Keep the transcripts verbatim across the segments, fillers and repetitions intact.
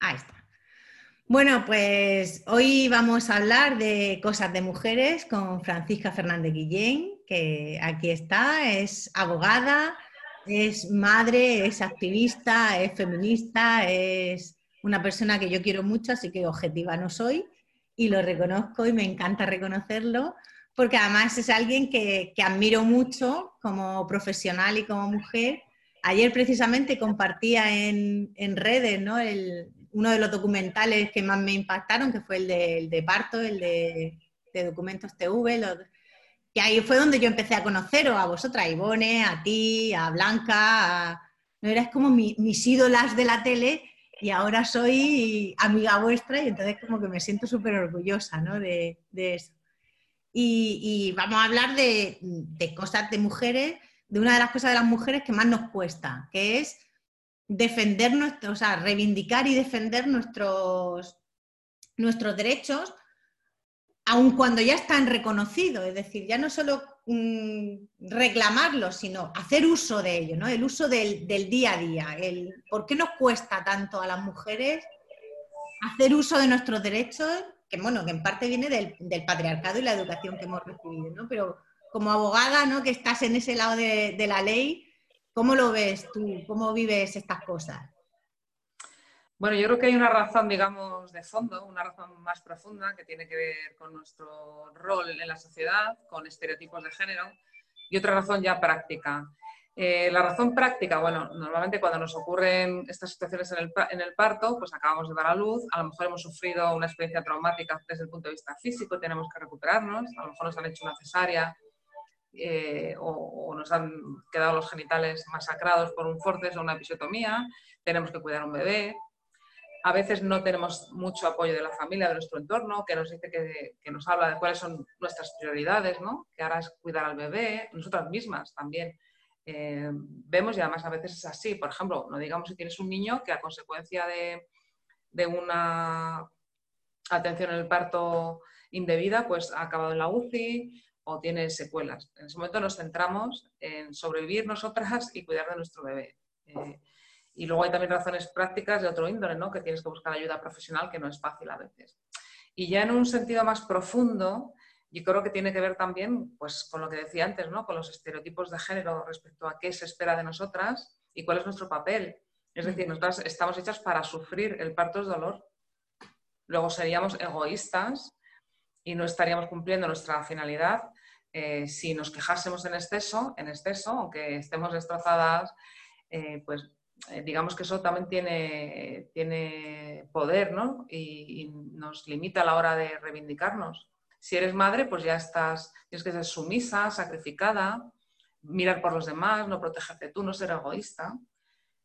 Ahí está. Bueno, pues hoy vamos a hablar de cosas de mujeres con Francisca Fernández Guillén, que aquí está, es abogada, es madre, es activista, es feminista, es una persona que yo quiero mucho, así que objetiva no soy y lo reconozco y me encanta reconocerlo, porque además es alguien que, que admiro mucho como profesional y como mujer. Ayer precisamente compartía en, en redes, ¿no?, el, uno de los documentales que más me impactaron, que fue el de, el de parto, el de, de Documentos T V, los, que ahí fue donde yo empecé a conoceros a vosotras, a Ivone, a ti, a Blanca, a, no eras como mi, mis ídolas de la tele y ahora soy amiga vuestra y entonces como que me siento súper orgullosa, ¿no?, de, de eso. Y, y vamos a hablar de, de cosas de mujeres, de una de las cosas de las mujeres que más nos cuesta, que es defender nuestro, o sea, reivindicar y defender nuestros, nuestros derechos, aun cuando ya están reconocidos. Es decir, ya no solo mmm, reclamarlos, sino hacer uso de ellos, ¿no? El uso del, del día a día. El, ¿por qué nos cuesta tanto a las mujeres hacer uso de nuestros derechos? Que bueno, que en parte viene del, del patriarcado y la educación que hemos recibido, ¿no? Pero como abogada, ¿no?, que estás en ese lado de, de la ley, ¿cómo lo ves tú? ¿Cómo vives estas cosas? Bueno, yo creo que hay una razón, digamos, de fondo, una razón más profunda que tiene que ver con nuestro rol en la sociedad, con estereotipos de género, y otra razón ya práctica. Eh, la razón práctica, bueno, normalmente cuando nos ocurren estas situaciones en el, en el parto, pues acabamos de dar a luz, a lo mejor hemos sufrido una experiencia traumática desde el punto de vista físico, tenemos que recuperarnos, a lo mejor nos han hecho una cesárea, Eh, o, o nos han quedado los genitales masacrados por un forceps o una episiotomía, tenemos que cuidar a un bebé, a veces no tenemos mucho apoyo de la familia, de nuestro entorno, que nos dice que, que nos habla de cuáles son nuestras prioridades, ¿no?, que ahora es cuidar al bebé, nosotras mismas también eh, vemos y además a veces es así. Por ejemplo, no digamos si tienes un niño que a consecuencia de, de una atención en el parto indebida pues ha acabado en la U C I o tiene secuelas. En ese momento nos centramos en sobrevivir nosotras y cuidar de nuestro bebé. Eh, y luego hay también razones prácticas de otro índole, ¿no?, que tienes que buscar ayuda profesional, que no es fácil a veces. Y ya en un sentido más profundo, yo creo que tiene que ver también pues, con lo que decía antes, ¿no?, con los estereotipos de género respecto a qué se espera de nosotras y cuál es nuestro papel. Es decir, nosotras estamos hechas para sufrir, el parto es dolor. Luego seríamos egoístas y no estaríamos cumpliendo nuestra finalidad eh, si nos quejásemos en exceso, en exceso aunque estemos destrozadas, eh, pues eh, digamos que eso también tiene, tiene poder, ¿no?, y, y nos limita a la hora de reivindicarnos. Si eres madre, pues ya estás, tienes que ser sumisa, sacrificada, mirar por los demás, no protegerte tú, no ser egoísta.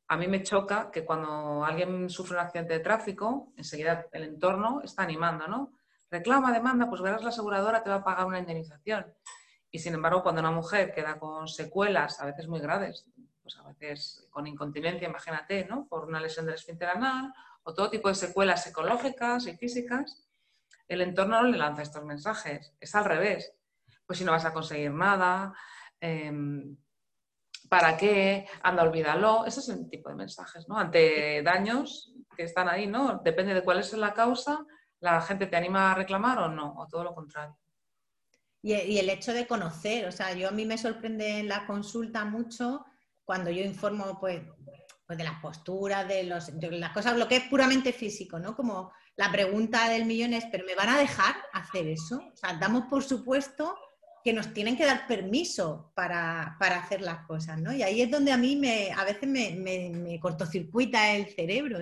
A mí me choca que cuando alguien sufre un accidente de tráfico, enseguida el entorno está animando, ¿no?, reclama, demanda, pues verás la aseguradora te va a pagar una indemnización. Y sin embargo, cuando una mujer queda con secuelas, a veces muy graves, pues a veces con incontinencia, imagínate, ¿no?, por una lesión del esfínter anal o todo tipo de secuelas psicológicas y físicas, el entorno no le lanza estos mensajes. Es al revés. Pues si no vas a conseguir nada, eh, ¿para qué? Anda, olvídalo. Ese es el tipo de mensajes, ¿no?, ante daños que están ahí, ¿no? Depende de cuál es la causa, ¿la gente te anima a reclamar o no? O todo lo contrario. Y el hecho de conocer, o sea, yo a mí me sorprende en la consulta mucho cuando yo informo pues, pues de las posturas, de, los, de las cosas, lo que es puramente físico, ¿no? Como la pregunta del millón es, ¿pero me van a dejar hacer eso? O sea, damos por supuesto que nos tienen que dar permiso para, para hacer las cosas, ¿no? Y ahí es donde a mí me, a veces me, me, me cortocircuita el cerebro.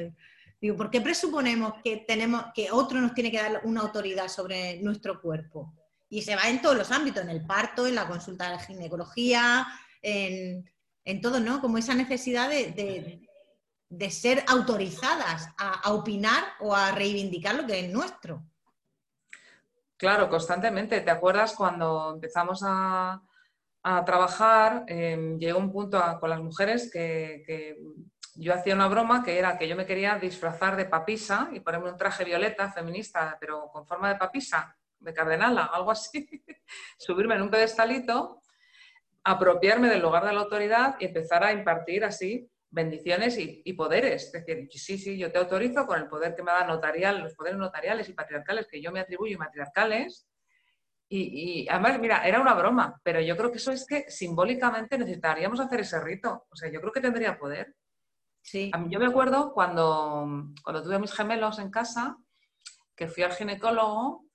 Digo, ¿por qué presuponemos que, tenemos, que otro nos tiene que dar una autoridad sobre nuestro cuerpo? Y se va en todos los ámbitos, en el parto, en la consulta de la ginecología, en, en todo, ¿no? Como esa necesidad de, de, de ser autorizadas a, a opinar o a reivindicar lo que es nuestro. Claro, constantemente. ¿Te acuerdas cuando empezamos a, a trabajar? Eh, llegó un punto a, con las mujeres que, que yo hacía una broma que era que yo me quería disfrazar de papisa y ponerme un traje violeta feminista, pero con forma de papisa, de cardenala, algo así, subirme en un pedestalito, apropiarme del lugar de la autoridad y empezar a impartir así bendiciones y, y poderes. Es decir, sí, sí, yo te autorizo con el poder que me da notarial, los poderes notariales y patriarcales que yo me atribuyo y matriarcales. Y, y además, mira, era una broma, pero yo creo que eso es que simbólicamente necesitaríamos hacer ese rito. O sea, yo creo que tendría poder. Sí. A mí, yo me acuerdo cuando, cuando tuve a mis gemelos en casa, que fui al ginecólogo,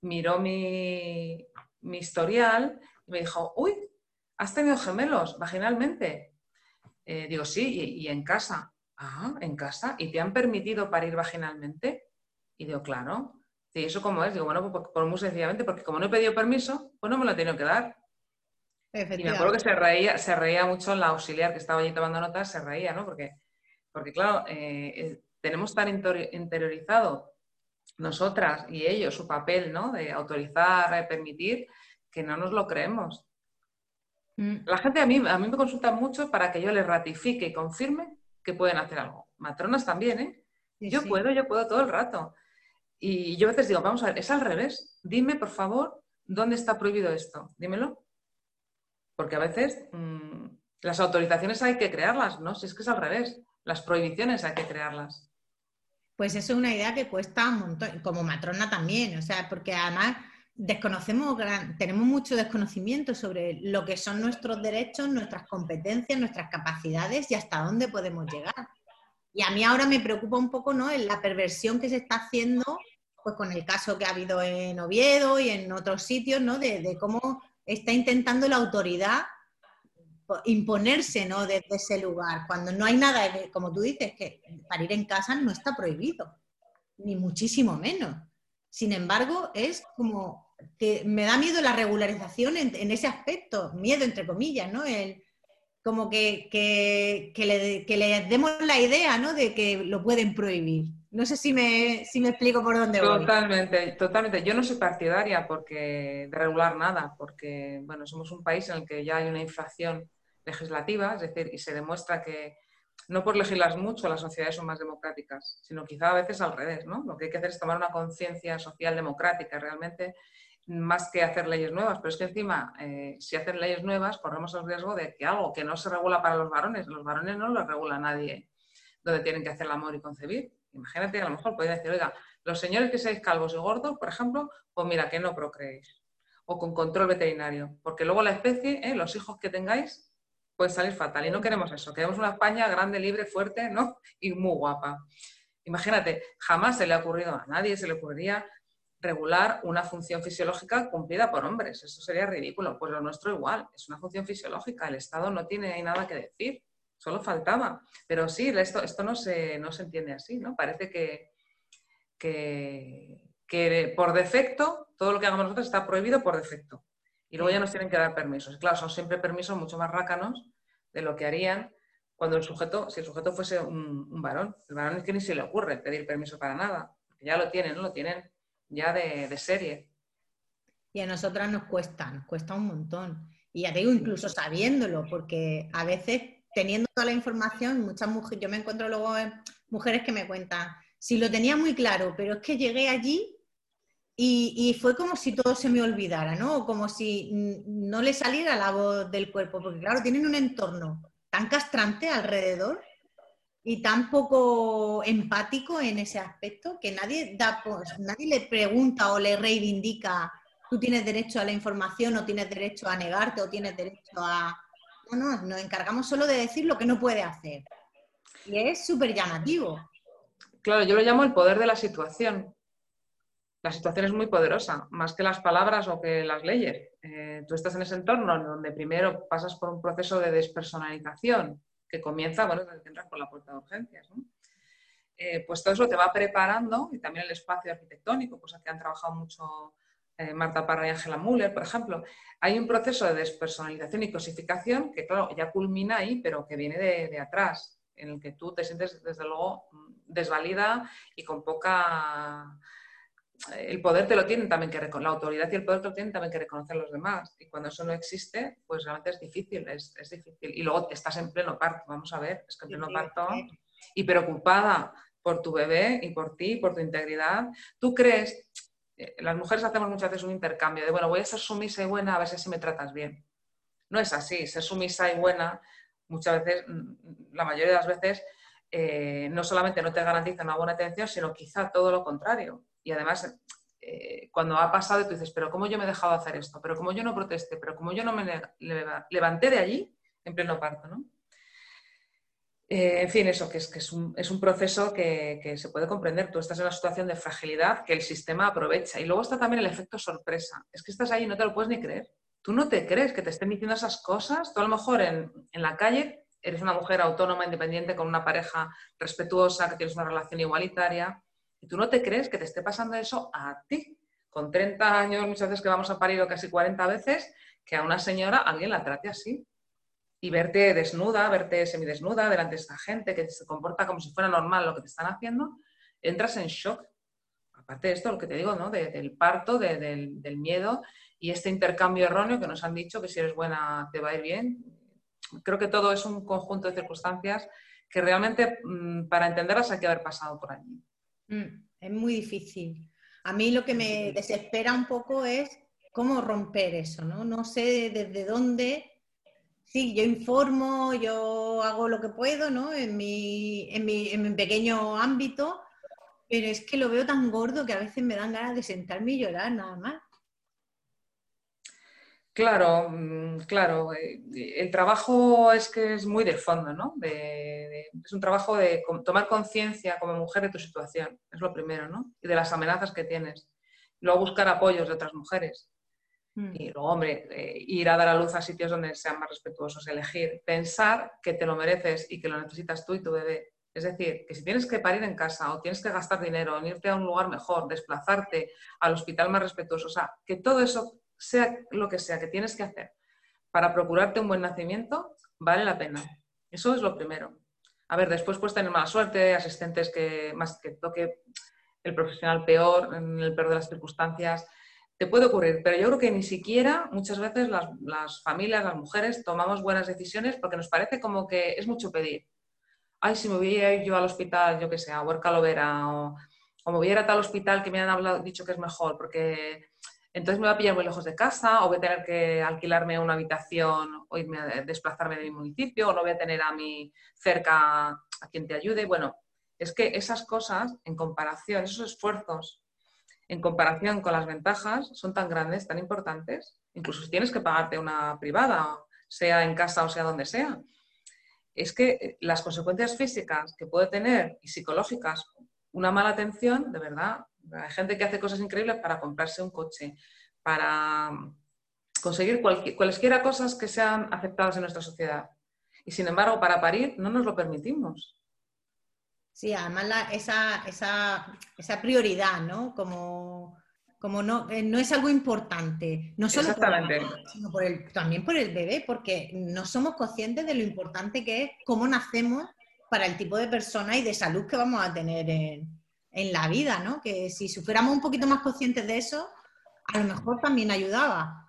miró mi, mi historial y me dijo, uy, has tenido gemelos vaginalmente. Eh, digo, sí, y, y en casa. Ah, en casa. ¿Y te han permitido parir vaginalmente? Y digo, claro. ¿Y eso cómo es? Digo, bueno, pues, por, por muy sencillamente, porque como no he pedido permiso, pues no me lo he tenido que dar. Y me acuerdo que se reía, se reía mucho la auxiliar que estaba allí tomando notas, se reía, ¿no? Porque, porque claro, eh, tenemos tan interiorizado nosotras y ellos su papel, ¿no? De autorizar, de permitir, que no nos lo creemos. La gente a mí, a mí me consulta mucho para que yo les ratifique y confirme que pueden hacer algo. Matronas también, ¿eh? Sí, yo sí. puedo, yo puedo todo el rato. Y yo a veces digo, vamos a ver, es al revés. Dime, por favor, ¿dónde está prohibido esto? Dímelo. Porque a veces mmm, las autorizaciones hay que crearlas, ¿no? Si es que es al revés. Las prohibiciones hay que crearlas. Pues eso es una idea que cuesta un montón, como matrona también, o sea, porque además... Desconocemos, tenemos mucho desconocimiento sobre lo que son nuestros derechos, nuestras competencias, nuestras capacidades y hasta dónde podemos llegar. Y a mí ahora me preocupa un poco, ¿no?, en la perversión que se está haciendo, pues con el caso que ha habido en Oviedo y en otros sitios, ¿no?, de, de cómo está intentando la autoridad imponerse, ¿no?, desde ese lugar, cuando no hay nada, como tú dices, que parir en casa no está prohibido, ni muchísimo menos. Sin embargo, es como que me da miedo la regularización en, en ese aspecto, miedo entre comillas, ¿no? El, como que, que, que, le, que le demos la idea, ¿no?, de que lo pueden prohibir. No sé si me, si me explico por dónde voy. Totalmente, totalmente. Yo no soy partidaria porque de regular nada, porque bueno, somos un país en el que ya hay una inflación legislativa, es decir, y se demuestra que no por legislar mucho las sociedades son más democráticas, sino quizá a veces al revés, ¿no? Lo que hay que hacer es tomar una conciencia social democrática realmente, más que hacer leyes nuevas. Pero es que encima, eh, si hacen leyes nuevas, corremos el riesgo de que algo que no se regula para los varones, los varones no lo regula nadie, donde tienen que hacer el amor y concebir. Imagínate, a lo mejor podría decir, oiga, los señores que seáis calvos y gordos, por ejemplo, pues mira, que no procreéis. O con control veterinario, porque luego la especie, ¿eh?, los hijos que tengáis, puede salir fatal y no queremos eso. Queremos una España grande, libre, fuerte, ¿no?, y muy guapa. Imagínate, jamás se le ha ocurrido a nadie, se le ocurriría regular una función fisiológica cumplida por hombres. Eso sería ridículo. Pues lo nuestro igual, es una función fisiológica. El Estado no tiene ahí nada que decir, solo faltaba. Pero sí, esto, esto no, se, no se entiende así, ¿no? Parece que, que, que por defecto todo lo que hagamos nosotros está prohibido por defecto. Y luego ya nos tienen que dar permisos. Claro, son siempre permisos mucho más rácanos de lo que harían cuando el sujeto, si el sujeto fuese un, un varón. El varón es que ni se le ocurre pedir permiso para nada. Ya lo tienen, lo tienen ya de, de serie. Y a nosotras nos cuesta, nos cuesta un montón. Y ya te digo, incluso sabiéndolo, porque a veces teniendo toda la información, muchas mujeres, yo me encuentro luego en mujeres que me cuentan, sí, lo tenía muy claro, pero es que llegué allí... Y, y fue como si todo se me olvidara, ¿no? Como si no le saliera la voz del cuerpo, porque claro, tienen un entorno tan castrante alrededor y tan poco empático en ese aspecto que nadie, da, pues, nadie le pregunta o le reivindica, tú tienes derecho a la información o tienes derecho a negarte o tienes derecho a... No, no, nos encargamos solo de decir lo que no puede hacer. Y es súper llamativo. Claro, yo lo llamo el poder de la situación. La situación es muy poderosa, más que las palabras o que las leyes. Eh, tú estás en ese entorno donde primero pasas por un proceso de despersonalización que comienza, bueno, te entras por la puerta de urgencias, ¿no? Eh, pues todo eso te va preparando y también el espacio arquitectónico, cosa que han trabajado mucho eh, Marta Parra y Ángela Müller, por ejemplo. Hay un proceso de despersonalización y cosificación que, claro, ya culmina ahí, pero que viene de, de atrás. en el que tú te sientes, desde luego, desvalida y con poca... El poder te lo tienen también que reconocer, la autoridad y el poder te lo tienen también que reconocer los demás. Y cuando eso no existe, pues realmente es difícil, es, es difícil. Y luego estás en pleno parto, vamos a ver, es que en pleno parto y preocupada por tu bebé y por ti, por tu integridad. ¿Tú crees? Las mujeres hacemos muchas veces un intercambio de, bueno, voy a ser sumisa y buena a ver si así me tratas bien. No es así, ser sumisa y buena muchas veces, la mayoría de las veces, eh, no solamente no te garantiza una buena atención, sino quizá todo lo contrario. Y además, eh, cuando ha pasado, tú dices, pero cómo yo me he dejado hacer esto, pero cómo yo no protesté, pero cómo yo no me levanté de allí en pleno parto, ¿no? Eh, en fin, eso, que es, que es, un, es un proceso que, que se puede comprender. Tú estás en una situación de fragilidad que el sistema aprovecha. Y luego está también el efecto sorpresa. Es que estás ahí y no te lo puedes ni creer. Tú no te crees que te estén diciendo esas cosas. Tú a lo mejor en, en la calle eres una mujer autónoma, independiente, con una pareja respetuosa, que tienes una relación igualitaria. Y tú no te crees que te esté pasando eso a ti. Con treinta años, muchas veces que vamos a parir o casi cuarenta veces, que a una señora alguien la trate así. Y verte desnuda, verte semidesnuda delante de esta gente que se comporta como si fuera normal lo que te están haciendo, entras en shock. Aparte de esto, lo que te digo, ¿no? De, del parto, de, del, del miedo y este intercambio erróneo que nos han dicho que si eres buena te va a ir bien. Creo que todo es un conjunto de circunstancias que realmente para entenderlas hay que haber pasado por allí. Es muy difícil. A mí lo que me desespera un poco es cómo romper eso, ¿no? No sé desde dónde. Sí, yo informo, yo hago lo que puedo, ¿no? En mi, en mi, en mi pequeño ámbito, pero es que lo veo tan gordo que a veces me dan ganas de sentarme y llorar, nada más. Claro, claro. El trabajo es que es muy de fondo, ¿no? De, de, es un trabajo de tomar conciencia como mujer de tu situación, es lo primero, ¿no? Y de las amenazas que tienes. Luego buscar apoyos de otras mujeres. Mm. Y luego, hombre, eh, ir a dar a luz a sitios donde sean más respetuosos, elegir, pensar que te lo mereces y que lo necesitas tú y tu bebé. Es decir, que si tienes que parir en casa o tienes que gastar dinero en irte a un lugar mejor, desplazarte al hospital más respetuoso, o sea, que todo eso... sea lo que sea que tienes que hacer para procurarte un buen nacimiento, vale la pena. Eso es lo primero. A ver, después puedes tener mala suerte, asistentes que más que toque el profesional peor, en el peor de las circunstancias, te puede ocurrir. Pero yo creo que ni siquiera muchas veces las, las familias, las mujeres, tomamos buenas decisiones porque nos parece como que es mucho pedir. Ay, si me hubiera ido yo al hospital, yo qué sé, a Huerca Lovera, o, o me hubiera a tal hospital que me han hablado, dicho que es mejor, porque... entonces me va a pillar muy lejos de casa, o voy a tener que alquilarme una habitación o irme a desplazarme de mi municipio, o no voy a tener a mí cerca a quien te ayude. Bueno, es que esas cosas, en comparación, esos esfuerzos, en comparación con las ventajas, son tan grandes, tan importantes, incluso si tienes que pagarte una privada, sea en casa o sea donde sea. Es que las consecuencias físicas que puede tener y psicológicas una mala atención, de verdad... Hay gente que hace cosas increíbles para comprarse un coche, para conseguir cualquier, cualesquiera cosas que sean aceptadas en nuestra sociedad. Y sin embargo, para parir no nos lo permitimos. Sí, además la, esa, esa, esa prioridad, ¿no? Como, como no, eh, no es algo importante. No solo por la mamá, sino por el, también por el bebé, porque no somos conscientes de lo importante que es cómo nacemos para el tipo de persona y de salud que vamos a tener en... en la vida, ¿no? Que si fuéramos un poquito más conscientes de eso, a lo mejor también ayudaba.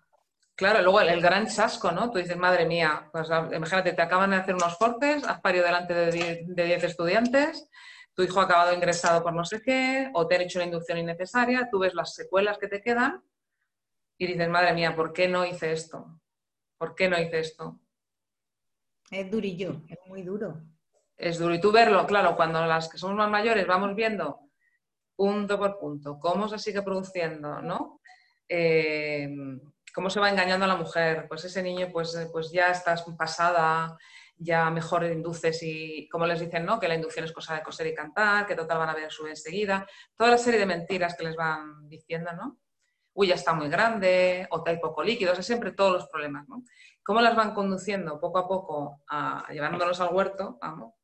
Claro, luego el, el gran chasco, ¿no? Tú dices, madre mía, pues, imagínate, te acaban de hacer unos forces, has parido delante de diez estudiantes, tu hijo ha acabado ingresado por no sé qué, o te han hecho una inducción innecesaria, tú ves las secuelas que te quedan y dices, madre mía, ¿por qué no hice esto? ¿Por qué no hice esto? Es durillo, es muy duro. Es duro. Y tú verlo, claro, cuando las que somos más mayores vamos viendo... punto por punto, cómo se sigue produciendo, ¿no? Eh, cómo se va engañando a la mujer, pues ese niño, pues, pues ya estás pasada, ya mejor induces y, como les dicen, ¿no? Que la inducción es cosa de coser y cantar, que total van a ver su enseguida, toda la serie de mentiras que les van diciendo, ¿no? Uy, ya está muy grande, o está poco líquido, o sea, siempre todos los problemas, ¿no? Cómo las van conduciendo poco a poco a llevándonos al huerto, vamos,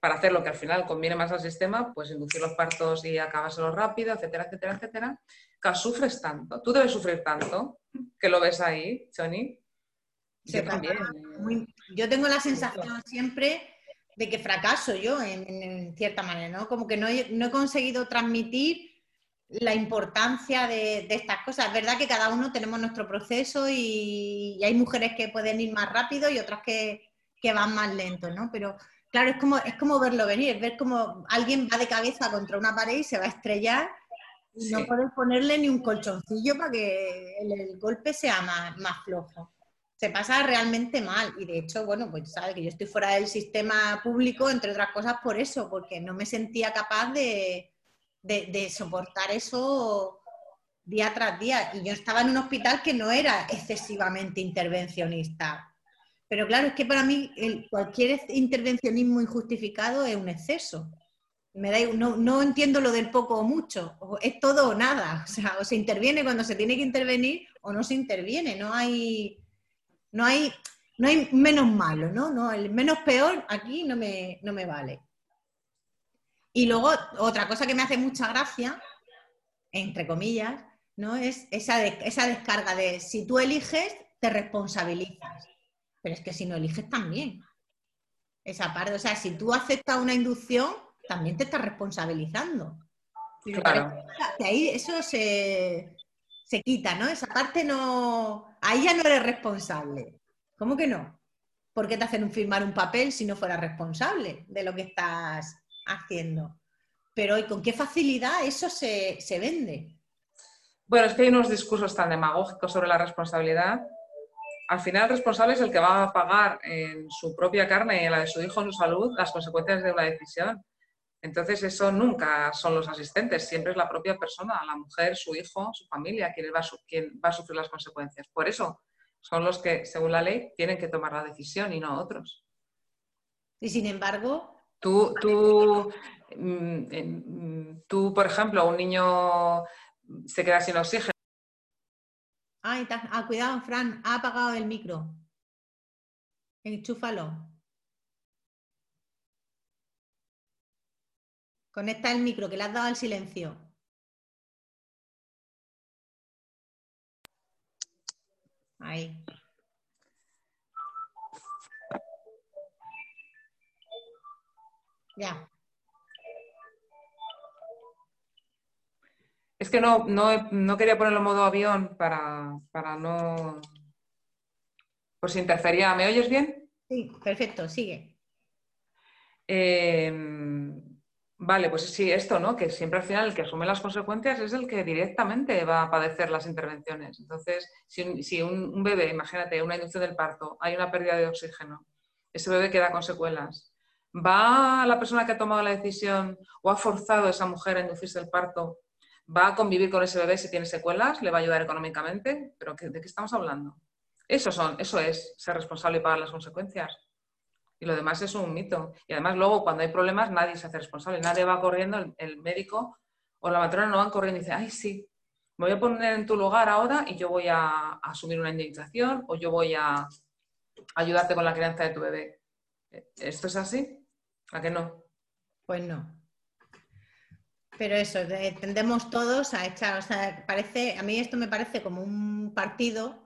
para hacer lo que al final conviene más al sistema, pues inducir los partos y acabárselos rápido, etcétera, etcétera, etcétera. Que sufres tanto, tú debes sufrir tanto, que lo ves ahí, Choni. Yo también. Muy... Yo tengo la sensación siempre de que fracaso yo, en, en cierta manera, ¿no? Como que no he, no he conseguido transmitir la importancia de, de estas cosas. Es verdad que cada uno tenemos nuestro proceso y, y hay mujeres que pueden ir más rápido y otras que, que van más lento, ¿no? Pero claro, es como, es como verlo venir, es ver cómo alguien va de cabeza contra una pared y se va a estrellar y sí. No puedes ponerle ni un colchoncillo para que el, el golpe sea más, más flojo. Se pasa realmente mal y de hecho, bueno, pues sabes que yo estoy fuera del sistema público, entre otras cosas por eso, porque no me sentía capaz de... De, de soportar eso día tras día. Y yo estaba en un hospital que no era excesivamente intervencionista. Pero claro, es que para mí el, cualquier intervencionismo injustificado es un exceso. Me da, no, no entiendo lo del poco o mucho. O es todo o nada. O sea, o se interviene cuando se tiene que intervenir o no se interviene. No hay, no hay, no hay menos malo, ¿no? No, el menos peor aquí no me, no me vale. Y luego, otra cosa que me hace mucha gracia, entre comillas, ¿no? Es esa, de, esa descarga de si tú eliges, te responsabilizas. Pero es que si no eliges, también. Esa parte, o sea, si tú aceptas una inducción, también te estás responsabilizando. Claro. Que ahí eso se, se quita, ¿no? Esa parte no... Ahí ya no eres responsable. ¿Cómo que no? ¿Por qué te hacen firmar un papel si no fueras responsable de lo que estás haciendo? Pero ¿y con qué facilidad eso se, se vende? Bueno, es que hay unos discursos tan demagógicos sobre la responsabilidad. Al final el responsable es el que va a pagar en su propia carne y en la de su hijo, en su salud, las consecuencias de una decisión. Entonces eso nunca son los asistentes, siempre es la propia persona, la mujer, su hijo, su familia, quien va a, su, quien va a sufrir las consecuencias. Por eso son los que, según la ley, tienen que tomar la decisión y no otros. Y sin embargo... Tú, tú, tú, por ejemplo, un niño se queda sin oxígeno. Ay, ah, cuidado, Fran, ha apagado el micro. Enchúfalo. Conecta el micro, que le has dado al silencio. Ahí. Ya. Es que no, no, no quería ponerlo en modo avión para, para no... Pues interfería. ¿Me oyes bien? Sí, perfecto, sigue. Eh, vale, pues sí, esto, ¿no? Que siempre al final el que asume las consecuencias es el que directamente va a padecer las intervenciones. Entonces, si un, si un, un bebé, imagínate, una inducción del parto, hay una pérdida de oxígeno, ese bebé queda con secuelas. ¿Va la persona que ha tomado la decisión o ha forzado a esa mujer a inducirse el parto? ¿Va a convivir con ese bebé si tiene secuelas? ¿Le va a ayudar económicamente? ¿Pero de qué estamos hablando? Eso, son, eso es ser responsable y pagar las consecuencias. Y lo demás es un mito. Y además luego cuando hay problemas nadie se hace responsable. Nadie va corriendo, el médico o la matrona no van corriendo y dicen, ay sí, me voy a poner en tu lugar ahora y yo voy a, a asumir una indemnización o yo voy a ayudarte con la crianza de tu bebé. ¿Esto es así? ¿A qué no? Pues no. Pero eso, tendemos todos a echar, o sea, parece, a mí esto me parece como un partido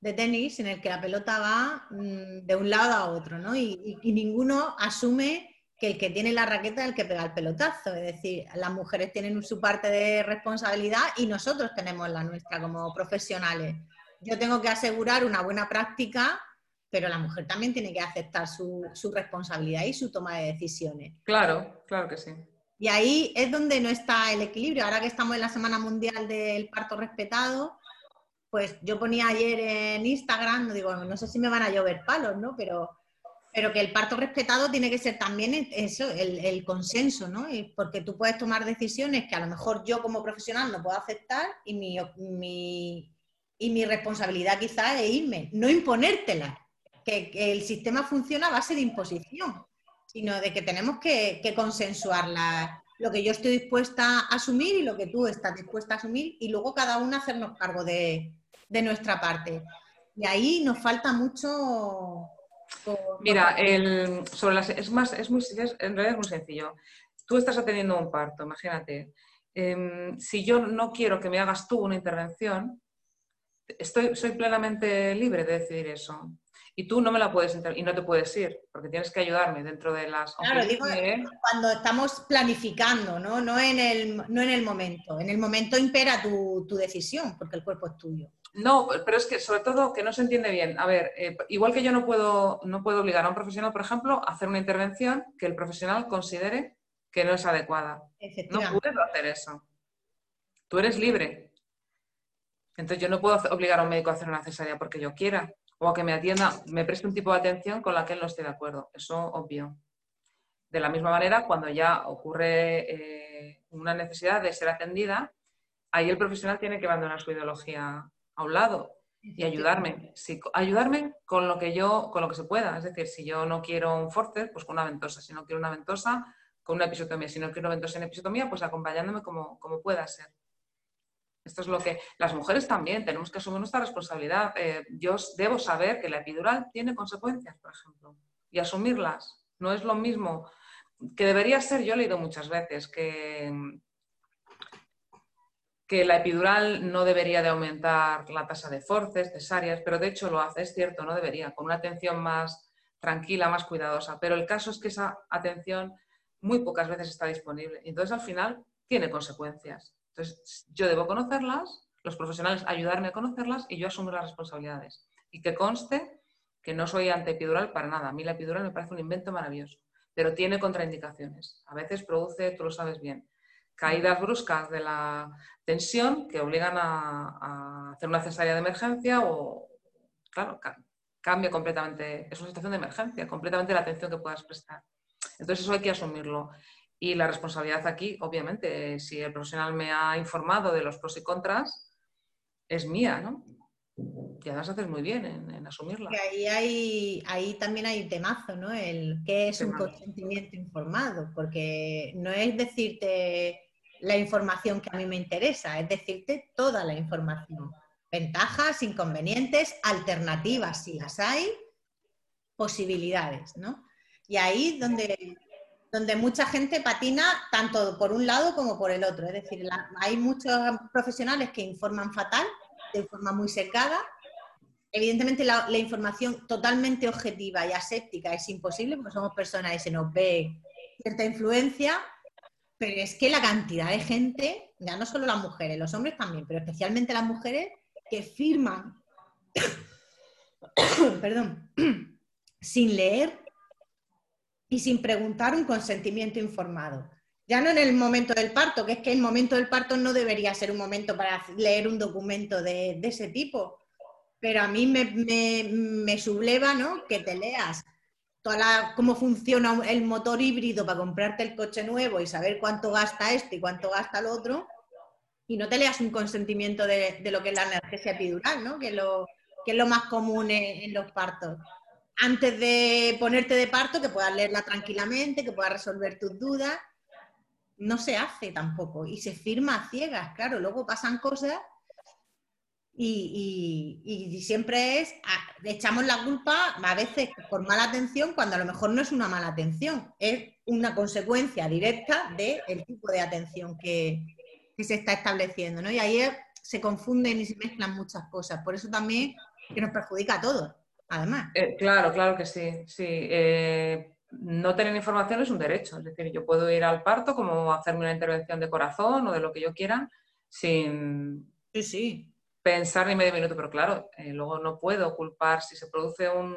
de tenis en el que la pelota va mmm, de un lado a otro, ¿no? Y, y, y ninguno asume que el que tiene la raqueta es el que pega el pelotazo. Es decir, las mujeres tienen su parte de responsabilidad y nosotros tenemos la nuestra como profesionales. Yo tengo que asegurar una buena práctica, pero la mujer también tiene que aceptar su, su responsabilidad y su toma de decisiones. Claro, claro que sí. Y ahí es donde no está el equilibrio. Ahora que estamos en la Semana Mundial del Parto Respetado, pues yo ponía ayer en Instagram, digo, no sé si me van a llover palos, ¿no? Pero, pero que el parto respetado tiene que ser también eso, el, el consenso, ¿no? Porque tú puedes tomar decisiones que a lo mejor yo como profesional no puedo aceptar y mi, mi, y mi responsabilidad quizás es irme, no imponértela. Que el sistema funciona a base de imposición, sino de que tenemos que, que consensuar la, lo que yo estoy dispuesta a asumir y lo que tú estás dispuesta a asumir y luego cada uno hacernos cargo de, de nuestra parte. Y ahí nos falta mucho... Por, Mira, por... El, sobre las, es más, es muy, es, en realidad es muy sencillo. Tú estás atendiendo un parto, imagínate. Eh, si yo no quiero que me hagas tú una intervención, estoy, soy plenamente libre de decidir eso. y tú no me la puedes y no te puedes ir, porque tienes que ayudarme dentro de las... Claro, digo de... cuando estamos planificando, ¿no? No en el, no en el momento. En el momento impera tu, tu decisión, porque el cuerpo es tuyo. No, pero es que sobre todo que no se entiende bien. A ver, eh, igual que yo no puedo, no puedo obligar a un profesional, por ejemplo, a hacer una intervención que el profesional considere que no es adecuada. No puedo hacer eso. Tú eres libre. Entonces yo no puedo obligar a un médico a hacer una cesárea porque yo quiera, o a que me atienda, me preste un tipo de atención con la que él no esté de acuerdo. Eso obvio. De la misma manera, cuando ya ocurre eh, una necesidad de ser atendida, ahí el profesional tiene que abandonar su ideología a un lado y ayudarme. Si, ayudarme con lo que yo, con lo que se pueda. Es decir, si yo no quiero un forceps, pues con una ventosa. Si no quiero una ventosa, con una episiotomía. Si no quiero una ventosa en episiotomía, pues acompañándome como, como pueda ser. Esto es lo que las mujeres también tenemos que asumir nuestra responsabilidad. Eh, yo debo saber que la epidural tiene consecuencias, por ejemplo, y asumirlas. No es lo mismo que debería ser. Yo he leído muchas veces que, que la epidural no debería de aumentar la tasa de forces, cesáreas, pero de hecho lo hace, es cierto, no debería, con una atención más tranquila, más cuidadosa. Pero el caso es que esa atención muy pocas veces está disponible. Entonces, al final, tiene consecuencias. Entonces, yo debo conocerlas, los profesionales ayudarme a conocerlas y yo asumir las responsabilidades. Y que conste que no soy antiepidural para nada. A mí la epidural me parece un invento maravilloso, pero tiene contraindicaciones. A veces produce, tú lo sabes bien, caídas bruscas de la tensión que obligan a, a hacer una cesárea de emergencia o, claro, ca- cambia completamente, es una situación de emergencia, completamente la atención que puedas prestar. Entonces, eso hay que asumirlo. Y la responsabilidad aquí, obviamente, si el profesional me ha informado de los pros y contras, es mía, ¿no? Y además haces muy bien en, en asumirla. Y ahí, hay, ahí también hay temazo, ¿no? El qué es temazo. Un consentimiento informado, porque no es decirte la información que a mí me interesa, es decirte toda la información. Ventajas, inconvenientes, alternativas, si las hay, posibilidades, ¿no? Y ahí donde... donde mucha gente patina tanto por un lado como por el otro. Es decir, la, hay muchos profesionales que informan fatal, de forma muy secada. Evidentemente la, la información totalmente objetiva y aséptica es imposible, porque somos personas y se nos ve cierta influencia, pero es que la cantidad de gente, ya no solo las mujeres, los hombres también, pero especialmente las mujeres, que firman perdón, sin leer y sin preguntar un consentimiento informado. Ya no en el momento del parto, que es que el momento del parto no debería ser un momento para leer un documento de, de ese tipo. Pero a mí me, me, me subleva, ¿no?, que te leas toda la, cómo funciona el motor híbrido para comprarte el coche nuevo y saber cuánto gasta este y cuánto gasta el otro, y no te leas un consentimiento de, de lo que es la analgesia epidural, ¿no?, que, lo, que es lo más común en, en los partos. Antes de ponerte de parto, que puedas leerla tranquilamente, que puedas resolver tus dudas. No se hace tampoco. Y se firma a ciegas, claro. Luego pasan cosas y, y, y siempre es... echamos la culpa, a veces por mala atención, cuando a lo mejor no es una mala atención. Es una consecuencia directa del tipo de atención que, que se está estableciendo, ¿no? Y ahí es, se confunden y se mezclan muchas cosas. Por eso también que nos perjudica a todos. Además. Eh, claro, claro que sí. sí. Eh, no tener información es un derecho. Es decir, yo puedo ir al parto como hacerme una intervención de corazón o de lo que yo quiera sin sí, sí. pensar ni medio minuto. Pero claro, eh, luego no puedo culpar si se produce un,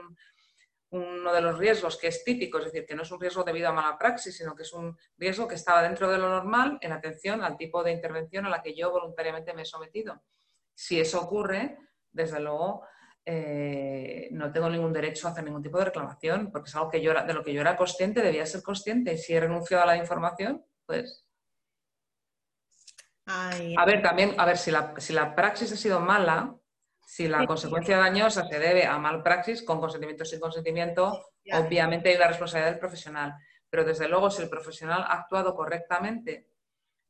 uno de los riesgos que es típico. Es decir, que no es un riesgo debido a mala praxis, sino que es un riesgo que estaba dentro de lo normal en atención al tipo de intervención a la que yo voluntariamente me he sometido. Si eso ocurre, desde luego... Eh, no tengo ningún derecho a hacer ningún tipo de reclamación, porque es algo que yo era, de lo que yo era consciente, debía ser consciente, y si he renunciado a la información, pues... Ay, a ver, también, a ver, si la, si la praxis ha sido mala, si la sí, consecuencia sí. dañosa se debe a mal praxis, con consentimiento o sin consentimiento, sí, obviamente hay una responsabilidad del profesional, pero desde luego si el profesional ha actuado correctamente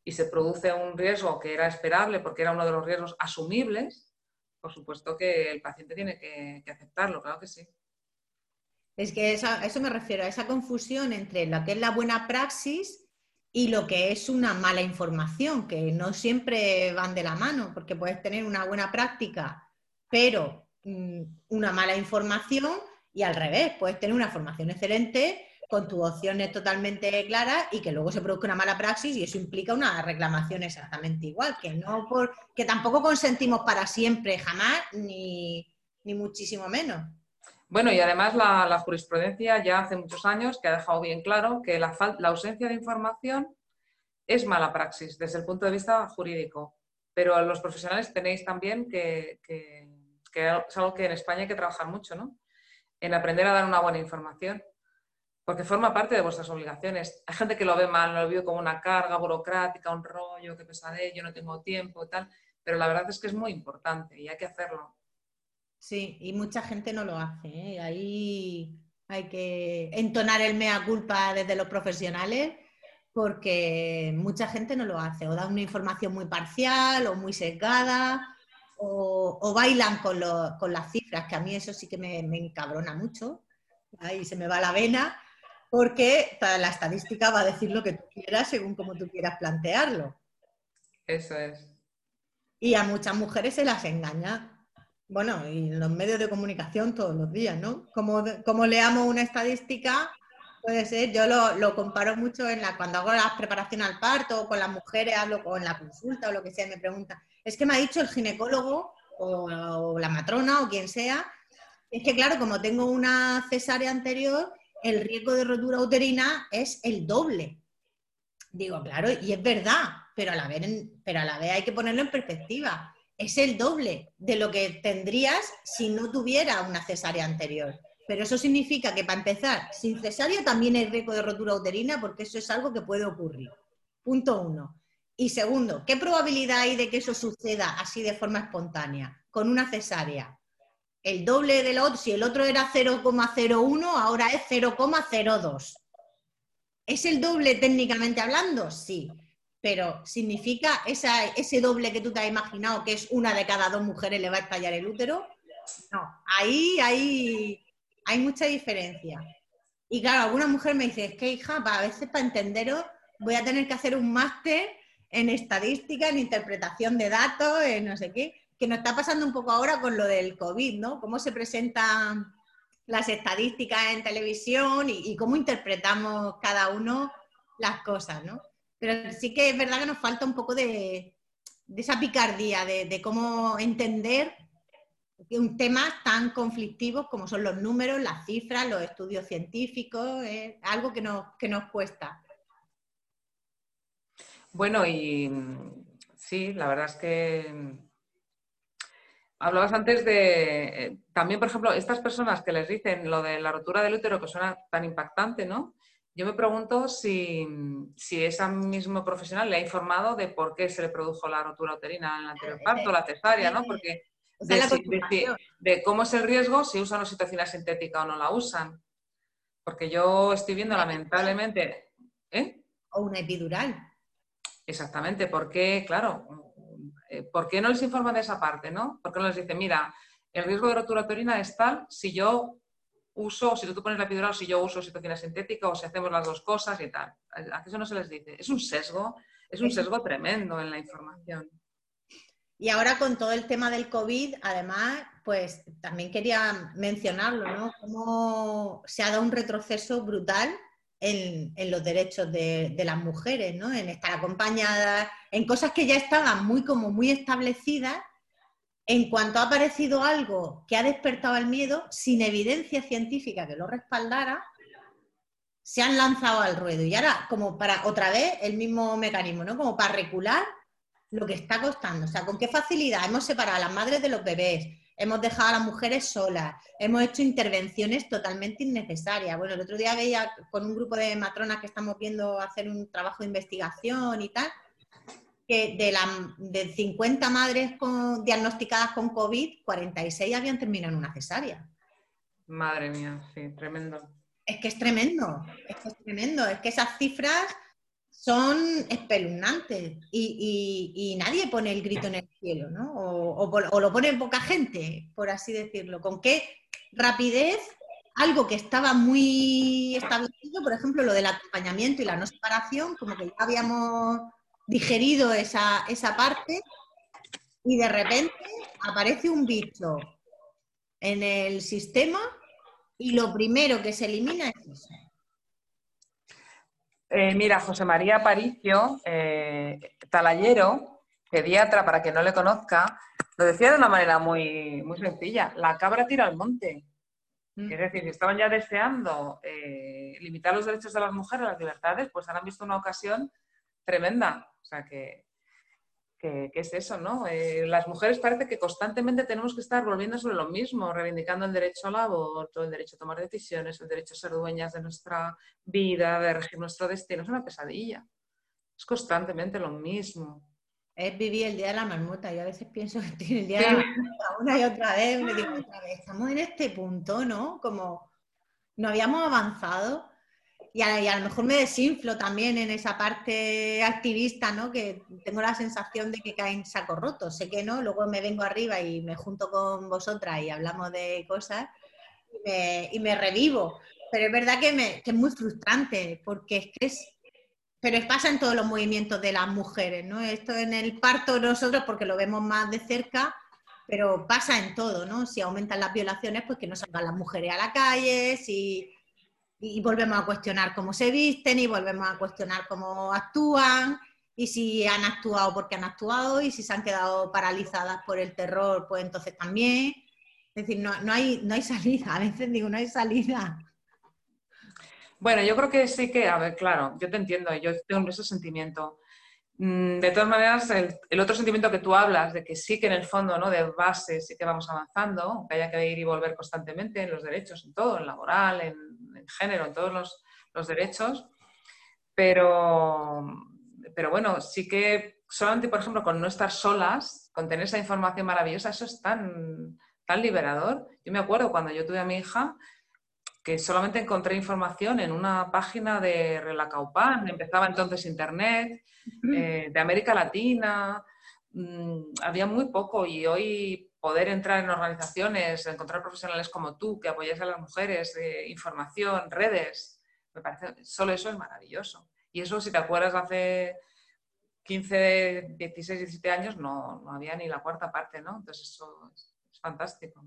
y se produce un riesgo que era esperable, porque era uno de los riesgos asumibles, por supuesto que el paciente tiene que, que aceptarlo, claro que sí. Es que esa, a eso me refiero, a esa confusión entre lo que es la buena praxis y lo que es una mala información, que no siempre van de la mano, porque puedes tener una buena práctica, pero mmm, una mala información Y al revés, puedes tener una formación excelente con tus opciones totalmente claras y que luego se produzca una mala praxis y eso implica una reclamación exactamente igual, que no por, que tampoco consentimos para siempre, jamás, ni, ni muchísimo menos. Bueno, y además la, la jurisprudencia ya hace muchos años que ha dejado bien claro que la, la ausencia de información es mala praxis desde el punto de vista jurídico, pero los profesionales tenéis también que, que, que es algo que en España hay que trabajar mucho, ¿no? En aprender a dar una buena información, porque forma parte de vuestras obligaciones. Hay gente que lo ve mal, lo vio como una carga burocrática, un rollo, qué pesadez, yo no tengo tiempo y tal, pero la verdad es que es muy importante y hay que hacerlo. Sí, y mucha gente no lo hace, ¿eh? Ahí hay que entonar el mea culpa desde los profesionales, porque mucha gente no lo hace, o da una información muy parcial o muy sesgada, o, o bailan con, los, con las cifras, que a mí eso sí que me, me encabrona mucho, ahí se me va la vena, porque la estadística va a decir lo que tú quieras según como tú quieras plantearlo. Eso es. Y a muchas mujeres se las engaña. Bueno, y los medios de comunicación todos los días, ¿no? Como, como leamos una estadística, puede ser, yo lo, lo comparo mucho en la, cuando hago la preparación al parto o con las mujeres, hablo con la consulta o lo que sea, me preguntan, es que me ha dicho el ginecólogo o, o la matrona o quien sea, es que claro, como tengo una cesárea anterior, el riesgo de rotura uterina es el doble. Digo, claro, y es verdad, pero a la vez, pero a la vez hay que ponerlo en perspectiva. Es el doble de lo que tendrías si no tuviera una cesárea anterior. Pero eso significa que, para empezar, sin cesárea también hay riesgo de rotura uterina, porque eso es algo que puede ocurrir. Punto uno. Y segundo, ¿qué probabilidad hay de que eso suceda así de forma espontánea, con una cesárea? El doble del otro, si el otro era cero coma cero uno, ahora es cero coma cero dos. ¿Es el doble técnicamente hablando? Sí. Pero ¿significa esa, ese doble que tú te has imaginado, que es una de cada dos mujeres le va a estallar el útero? No, ahí, ahí hay mucha diferencia. Y claro, alguna mujer me dice, es que hija, a veces para entenderos voy a tener que hacer un máster en estadística, en interpretación de datos, en no sé qué, que nos está pasando un poco ahora con lo del COVID, ¿no? Cómo se presentan las estadísticas en televisión y, y cómo interpretamos cada uno las cosas, ¿no? Pero sí que es verdad que nos falta un poco de, de esa picardía, de, de cómo entender un tema tan conflictivo como son los números, las cifras, los estudios científicos, es algo que nos, que nos cuesta. Bueno, y sí, la verdad es que hablabas antes de, también por ejemplo, estas personas que les dicen lo de la rotura del útero que suena tan impactante, ¿no? Yo me pregunto si, si ese mismo profesional le ha informado de por qué se le produjo la rotura uterina en el anterior parto, la cesárea, ¿no? Porque de, de, de cómo es el riesgo, si usan oxitocina sintética o no la usan. Porque yo estoy viendo, lamentablemente... ¿eh? O una epidural. Exactamente, porque, claro, ¿por qué no les informan de esa parte, no? Porque no les dicen, mira, el riesgo de rotura uterina es tal si yo... uso, si tú pones la epidural, si yo uso oxitocina sintética o si hacemos las dos cosas y tal. A eso no se les dice. Es un sesgo, es un sesgo tremendo en la información. Y ahora con todo el tema del COVID, además, pues también quería mencionarlo, ¿no? Cómo se ha dado un retroceso brutal en, en los derechos de, de las mujeres, ¿no? En estar acompañadas, en cosas que ya estaban muy, como muy establecidas. En cuanto ha aparecido algo que ha despertado el miedo, sin evidencia científica que lo respaldara, se han lanzado al ruedo. Y ahora, como para otra vez, el mismo mecanismo, ¿no? Como para recular lo que está costando. O sea, ¿con qué facilidad? Hemos separado a las madres de los bebés, hemos dejado a las mujeres solas, hemos hecho intervenciones totalmente innecesarias. Bueno, el otro día veía con un grupo de matronas que estamos viendo hacer un trabajo de investigación y tal... que de, la, de cincuenta madres con, diagnosticadas con COVID, cuarenta y seis habían terminado en una cesárea. Madre mía, sí, tremendo. Es que es tremendo, es que es tremendo, es que esas cifras son espeluznantes y, y, y nadie pone el grito en el cielo, ¿no? O, o, o lo pone poca gente, por así decirlo. ¿Con qué rapidez? Algo que estaba muy establecido, por ejemplo, lo del acompañamiento y la no separación, como que ya habíamos... digerido esa, esa parte y de repente aparece un bicho en el sistema Y lo primero que se elimina es eso. Eh, mira, José María Paricio, eh, talayero, pediatra, para que no le conozca, lo decía de una manera muy, muy sencilla, la cabra tira al monte. Mm. Es decir, si estaban ya deseando eh, limitar los derechos de las mujeres, las libertades, pues ahora han visto una ocasión tremenda. O sea, que, que, que es eso, ¿no? Eh, las mujeres parece que constantemente tenemos que estar volviendo sobre lo mismo, reivindicando el derecho al aborto, el derecho a tomar decisiones, el derecho a ser dueñas de nuestra vida, de regir nuestro destino. Es una pesadilla. Es constantemente lo mismo. Es vivir el día de la marmota. Yo a veces pienso que estoy el día de la marmota una y otra vez. Me digo otra vez, estamos en este punto, ¿no? Como no habíamos avanzado. Y a, y a lo mejor me desinflo también en esa parte activista, ¿no? Que tengo la sensación de que cae en saco roto. Sé que no, luego me vengo arriba y me junto con vosotras y hablamos de cosas y me, y me revivo. Pero es verdad que, me, que es muy frustrante porque es que es... Pero pasa en todos los movimientos de las mujeres, ¿no? Esto en el parto nosotros porque lo vemos más de cerca, pero pasa en todo, ¿no? Si aumentan las violaciones, pues que no salgan las mujeres a la calle, si... Y volvemos a cuestionar cómo se visten y volvemos a cuestionar cómo actúan y si han actuado porque han actuado y si se han quedado paralizadas por el terror, pues entonces también. Es decir, no, no, hay, no hay salida, a veces digo, no hay salida. Bueno, yo creo que sí que, a ver, claro, yo te entiendo, yo tengo ese sentimiento. De todas maneras, el, el otro sentimiento que tú hablas, de que sí que en el fondo, ¿no? De base sí que vamos avanzando, aunque haya que ir y volver constantemente en los derechos, en todo, en laboral, en, en género, en todos los, los derechos, pero, pero bueno, sí que solamente, por ejemplo, con no estar solas, con tener esa información maravillosa, eso es tan, tan liberador. Yo me acuerdo cuando yo tuve a mi hija, que solamente encontré información en una página de Relacaupan, empezaba entonces Internet, eh, de América Latina, mmm, había muy poco y hoy poder entrar en organizaciones, encontrar profesionales como tú que apoyáis a las mujeres, eh, información, redes, me parece, solo eso es maravilloso. Y eso, si te acuerdas, hace quince, dieciséis, diecisiete años no, no había ni la cuarta parte, ¿no? Entonces eso es, es fantástico.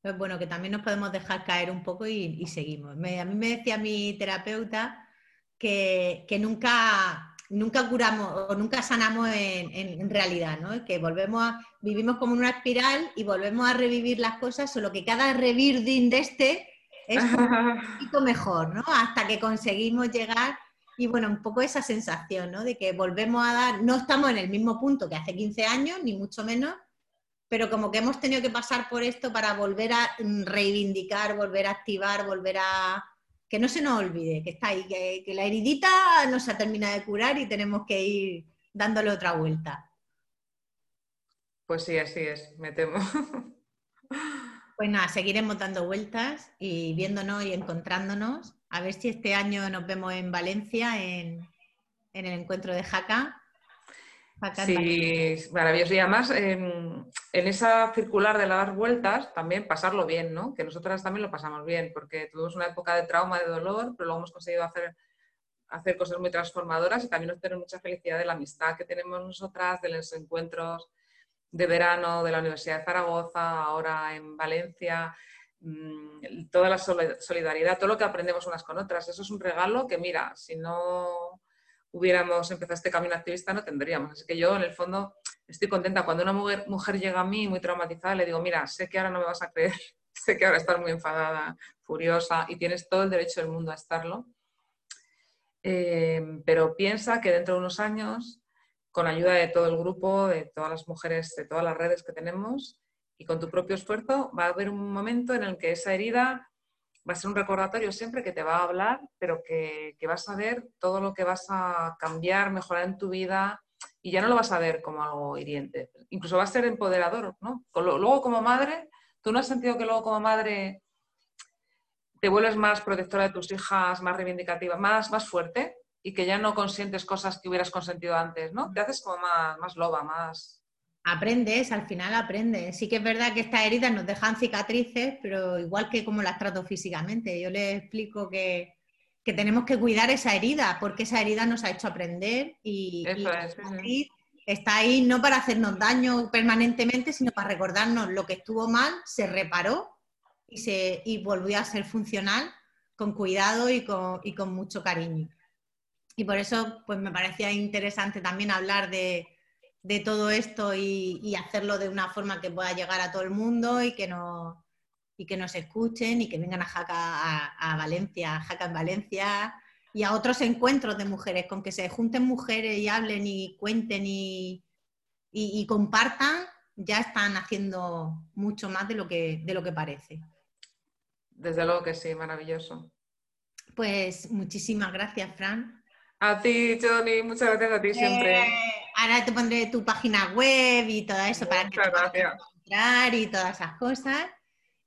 Pues bueno, que también nos podemos dejar caer un poco y, y seguimos. Me, a mí me decía mi terapeuta que, que nunca, nunca curamos o nunca sanamos en, en, en realidad, ¿no? Que volvemos a, vivimos como en una espiral y volvemos a revivir las cosas, solo que cada rebirding de este es un poquito mejor, ¿no? Hasta que conseguimos llegar y bueno, un poco esa sensación, ¿no? De que volvemos a dar, no estamos en el mismo punto que hace quince años, ni mucho menos, pero como que hemos tenido que pasar por esto para volver a reivindicar, volver a activar, volver a... Que no se nos olvide, que está ahí, que, que la heridita no se ha terminado de curar y tenemos que ir dándole otra vuelta. Pues sí, así es, me temo. Pues nada, seguiremos dando vueltas y viéndonos y encontrándonos. A ver si este año nos vemos en Valencia, en, en el encuentro de Jaca. Sí, maravilloso. Y además, en, en esa circular de las vueltas, también pasarlo bien, ¿no? Que nosotras también lo pasamos bien, porque tuvimos una época de trauma, de dolor, pero luego hemos conseguido hacer, hacer cosas muy transformadoras y también nos tenemos mucha felicidad de la amistad que tenemos nosotras, de los encuentros de verano, de la Universidad de Zaragoza, ahora en Valencia, mmm, toda la solidaridad, todo lo que aprendemos unas con otras. Eso es un regalo que, mira, si no... hubiéramos empezado este camino activista, no tendríamos. Así que yo, en el fondo, estoy contenta. Cuando una mujer, mujer llega a mí muy traumatizada, le digo, mira, sé que ahora no me vas a creer, sé que ahora estás muy enfadada, furiosa, y tienes todo el derecho del mundo a estarlo. Eh, pero piensa que dentro de unos años, con ayuda de todo el grupo, de todas las mujeres, de todas las redes que tenemos, y con tu propio esfuerzo, va a haber un momento en el que esa herida... va a ser un recordatorio siempre que te va a hablar, pero que, que vas a ver todo lo que vas a cambiar, mejorar en tu vida, y ya no lo vas a ver como algo hiriente. Incluso va a ser empoderador, ¿no? Luego como madre, ¿tú no has sentido que luego como madre te vuelves más protectora de tus hijas, más reivindicativa, más, más fuerte? Y que ya no consientes cosas que hubieras consentido antes, ¿no? Te haces como más, más loba, más... Aprendes, al final aprendes. Sí que es verdad que estas heridas nos dejan cicatrices, pero igual que como las trato físicamente. Yo les explico que, que tenemos que cuidar esa herida, porque esa herida nos ha hecho aprender y, y es, sí. Está ahí no para hacernos daño permanentemente, sino para recordarnos lo que estuvo mal, se reparó y, se, y volvió a ser funcional con cuidado y con, y con mucho cariño. Y por eso pues me parecía interesante también hablar de, de todo esto y, y hacerlo de una forma que pueda llegar a todo el mundo y que, no, y que nos escuchen y que vengan a Jaca, a, a Valencia, a Jaca en Valencia y a otros encuentros de mujeres, con que se junten mujeres y hablen y cuenten y, y, y compartan, ya están haciendo mucho más de lo que, de lo que parece. Desde luego que sí, maravilloso. Pues muchísimas gracias, Fran. A ti, Johnny, muchas gracias a ti eh, siempre. Ahora te pondré tu página web y todo eso muchas para que gracias. Te puedas encontrar y todas esas cosas.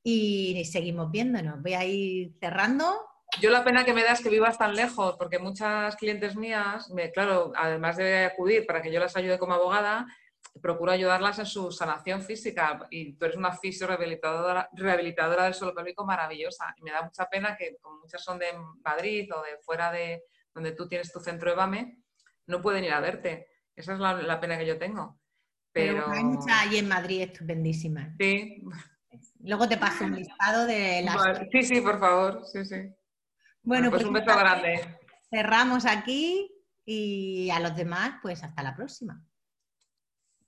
Y seguimos viéndonos. Voy a ir cerrando. Yo la pena que me da es que vivas tan lejos, porque muchas clientes mías, me, claro, además de acudir para que yo las ayude como abogada, procuro ayudarlas en su sanación física. Y tú eres una fisiorehabilitadora rehabilitadora del suelo pélvico maravillosa. Y me da mucha pena que, como muchas son de Madrid o de fuera de donde tú tienes tu centro EVAME, no pueden ir a verte. Esa es la, la pena que yo tengo. Pero, Pero hay muchas allí en Madrid estupendísimas. Sí. Luego te paso un listado de las... Vale. Sí, sí, por favor. Sí, sí. Bueno, bueno pues, pues un beso grande. Cerramos aquí y a los demás, pues hasta la próxima.